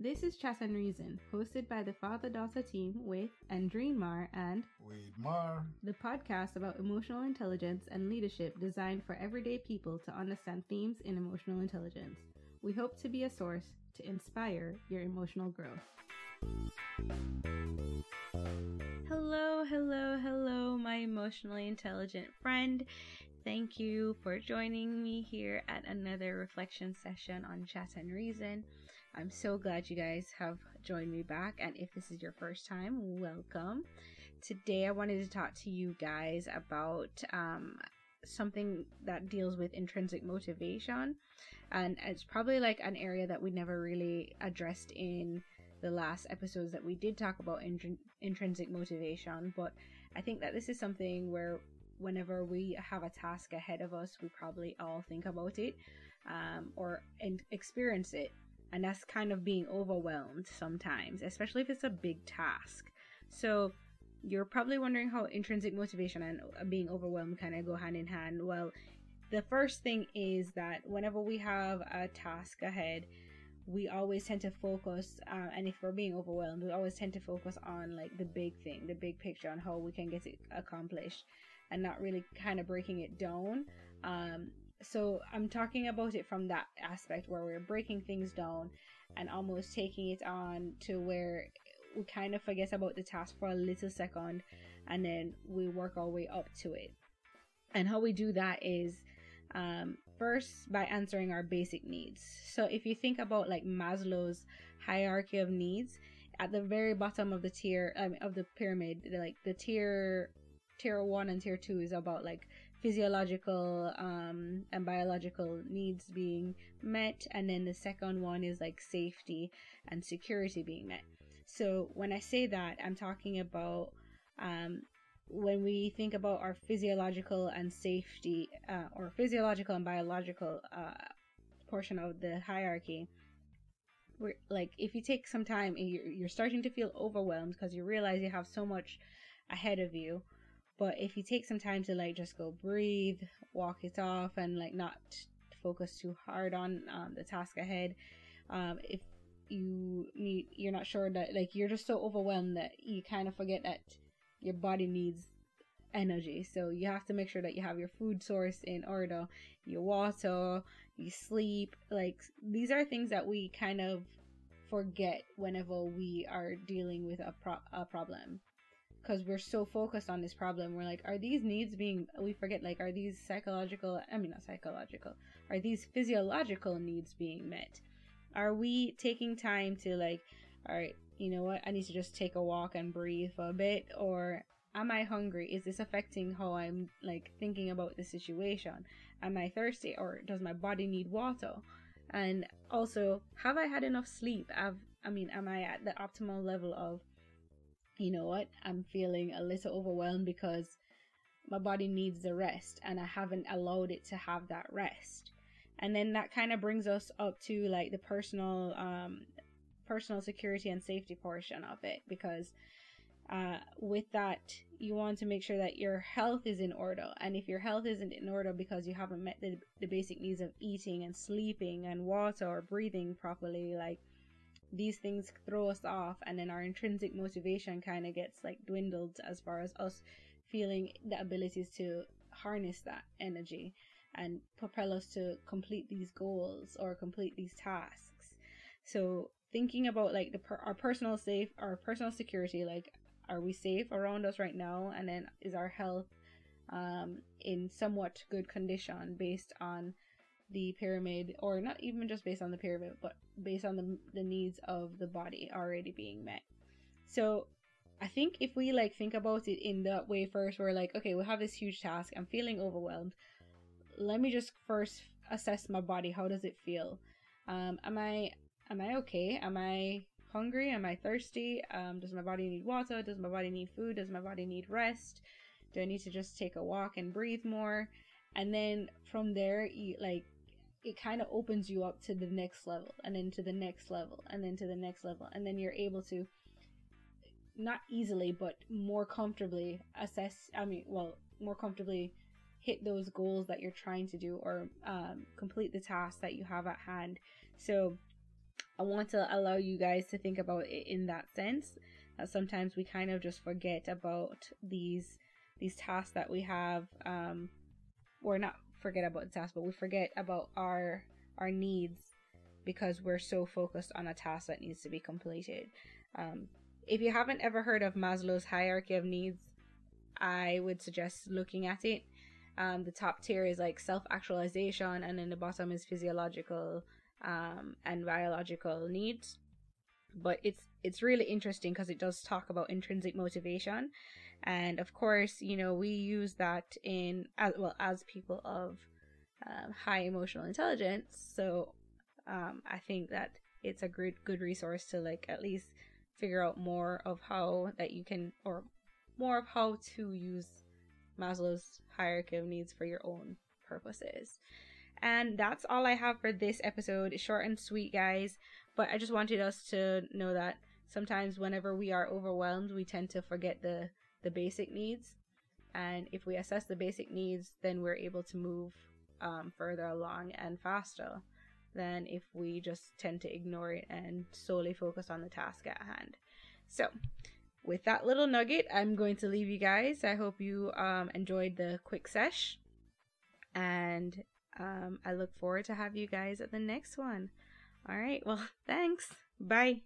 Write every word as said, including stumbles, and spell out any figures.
This is Chat and Reason, hosted by the Father Donta team with Andreen Mar and Wade Mar, the podcast about emotional intelligence and leadership designed for everyday people to understand themes in emotional intelligence. We hope to be a source to inspire your emotional growth. Hello, hello, hello, my emotionally intelligent friend. Thank you for joining me here at another reflection session on Chat and Reason. I'm so glad you guys have joined me back, and if this is your first time, welcome. Today I wanted to talk to you guys about um, something that deals with intrinsic motivation, and it's probably like an area that we never really addressed in the last episodes that we did talk about intr- intrinsic motivation, but I think that this is something where whenever we have a task ahead of us, we probably all think about it um, or in- experience it. And that's kind of being overwhelmed sometimes, especially if it's a big task. So you're probably wondering how intrinsic motivation and being overwhelmed kind of go hand in hand. Well, the first thing is that whenever we have a task ahead, we always tend to focus, uh, and if we're being overwhelmed, we always tend to focus on like the big thing, the big picture, on how we can get it accomplished and not really kind of breaking it down. Um, so I'm talking about it from that aspect where we're breaking things down and almost taking it on to where we kind of forget about the task for a little second, and then we work our way up to it. And how we do that is Um, first by answering our basic needs. So if you think about like Maslow's hierarchy of needs, at the very bottom of the tier um, of the pyramid, like the tier tier one and tier two is about like physiological um, and biological needs being met, and then the second one is like safety and security being met. So when I say that, I'm talking about um, when we think about our physiological and safety uh, or physiological and biological uh, portion of the hierarchy, we're like, if you take some time and you're, you're starting to feel overwhelmed because you realize you have so much ahead of you, but if you take some time to like just go breathe, walk it off, and like not focus too hard on um, the task ahead, um, if you need you're not sure that like you're just so overwhelmed that you kind of forget that your body needs energy. So you have to make sure that you have your food source in order, your water, you sleep. Like, these are things that we kind of forget whenever we are dealing with a, pro- a problem. Because we're so focused on this problem, we're like, are these needs being, we forget, like, are these psychological, I mean, not psychological, are these physiological needs being met? Are we taking time to, like, all right, you know what, I need to just take a walk and breathe for a bit, or am I hungry? Is this affecting how I'm like thinking about the situation? Am I thirsty, or does my body need water? And also, have I had enough sleep? I've, I mean, am I at the optimal level of, you know what, I'm feeling a little overwhelmed because my body needs the rest and I haven't allowed it to have that rest. And then that kind of brings us up to like the personal, um, personal security and safety portion of it, because uh, with that you want to make sure that your health is in order, and if your health isn't in order because you haven't met the, the basic needs of eating and sleeping and water or breathing properly, like these things throw us off, and then our intrinsic motivation kind of gets like dwindled as far as us feeling the abilities to harness that energy and propel us to complete these goals or complete these tasks. So thinking about like the per- our personal safe, our personal security, like are we safe around us right now? And then is our health um, in somewhat good condition based on the pyramid, or not even just based on the pyramid, but based on the, the needs of the body already being met. So I think if we like think about it in that way first, we're like, okay, we have this huge task. I'm feeling overwhelmed. Let me just first assess my body. How does it feel? Um, am I... Am I okay? Am I hungry? Am I thirsty? Um, does my body need water? Does my body need food? Does my body need rest? Do I need to just take a walk and breathe more? And then from there, you, like, it kind of opens you up to the next level, and then to the next level, and then to the next level. And then you're able to, not easily, but more comfortably assess, I mean, well, more comfortably hit those goals that you're trying to do, or um, complete the tasks that you have at hand. So I want to allow you guys to think about it in that sense, that sometimes we kind of just forget about these these tasks that we have. Um, we're not forget about the task, but we forget about our our needs because we're so focused on a task that needs to be completed. Um, if you haven't ever heard of Maslow's hierarchy of needs, I would suggest looking at it. Um, the top tier is like self-actualization, and then the bottom is physiological um, and biological needs. But it's it's really interesting because it does talk about intrinsic motivation, and of course, you know, we use that in as well as people of um, high emotional intelligence. So um, I think that it's a good good resource to like at least figure out more of how that you can, or more of how to use Maslow's hierarchy of needs for your own purposes. And that's all I have for this episode. It's short and sweet, guys, but I just wanted us to know that sometimes whenever we are overwhelmed, we tend to forget the the basic needs, and if we assess the basic needs, then we're able to move um, further along and faster than if we just tend to ignore it and solely focus on the task at hand. So with that little nugget, I'm going to leave you guys. I hope you um, enjoyed the quick sesh, and um, I look forward to have you guys at the next one. All right, well, thanks. Bye.